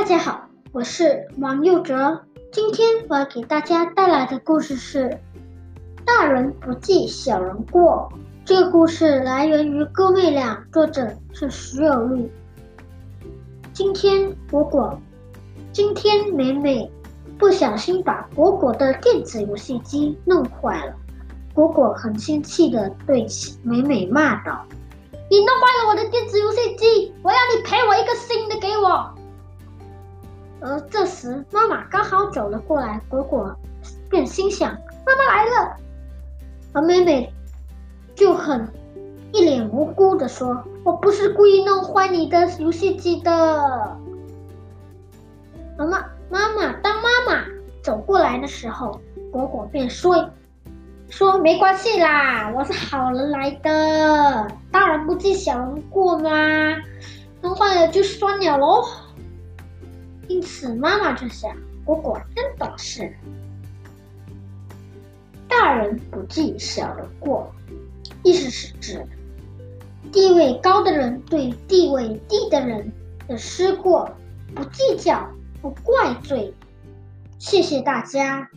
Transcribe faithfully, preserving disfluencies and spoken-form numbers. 大家好，我是王佑哲。今天我要给大家带来的故事是《大人不计小人过》。这个故事来源于《哥妹俩》，作者是徐有律。今天果果，今天美美不小心把果果的电子游戏机弄坏了。果果很生气地对美美骂道：“你弄坏了我的电子游戏机，我要你赔我一个新的给我。”而这时妈妈刚好走了过来，果果便心想妈妈来了，而妹妹就很一脸无辜地说：“我不是故意弄坏你的游戏机的。”而妈妈妈当妈妈走过来的时候，果果便说说没关系啦，我是好人来的，大人不计小人过嘛，弄坏了就算了咯。因此妈妈就想，果果真懂事，大人不计小人过，意思是指地位高的人对地位低的人的失过，不计较，不怪罪。谢谢大家。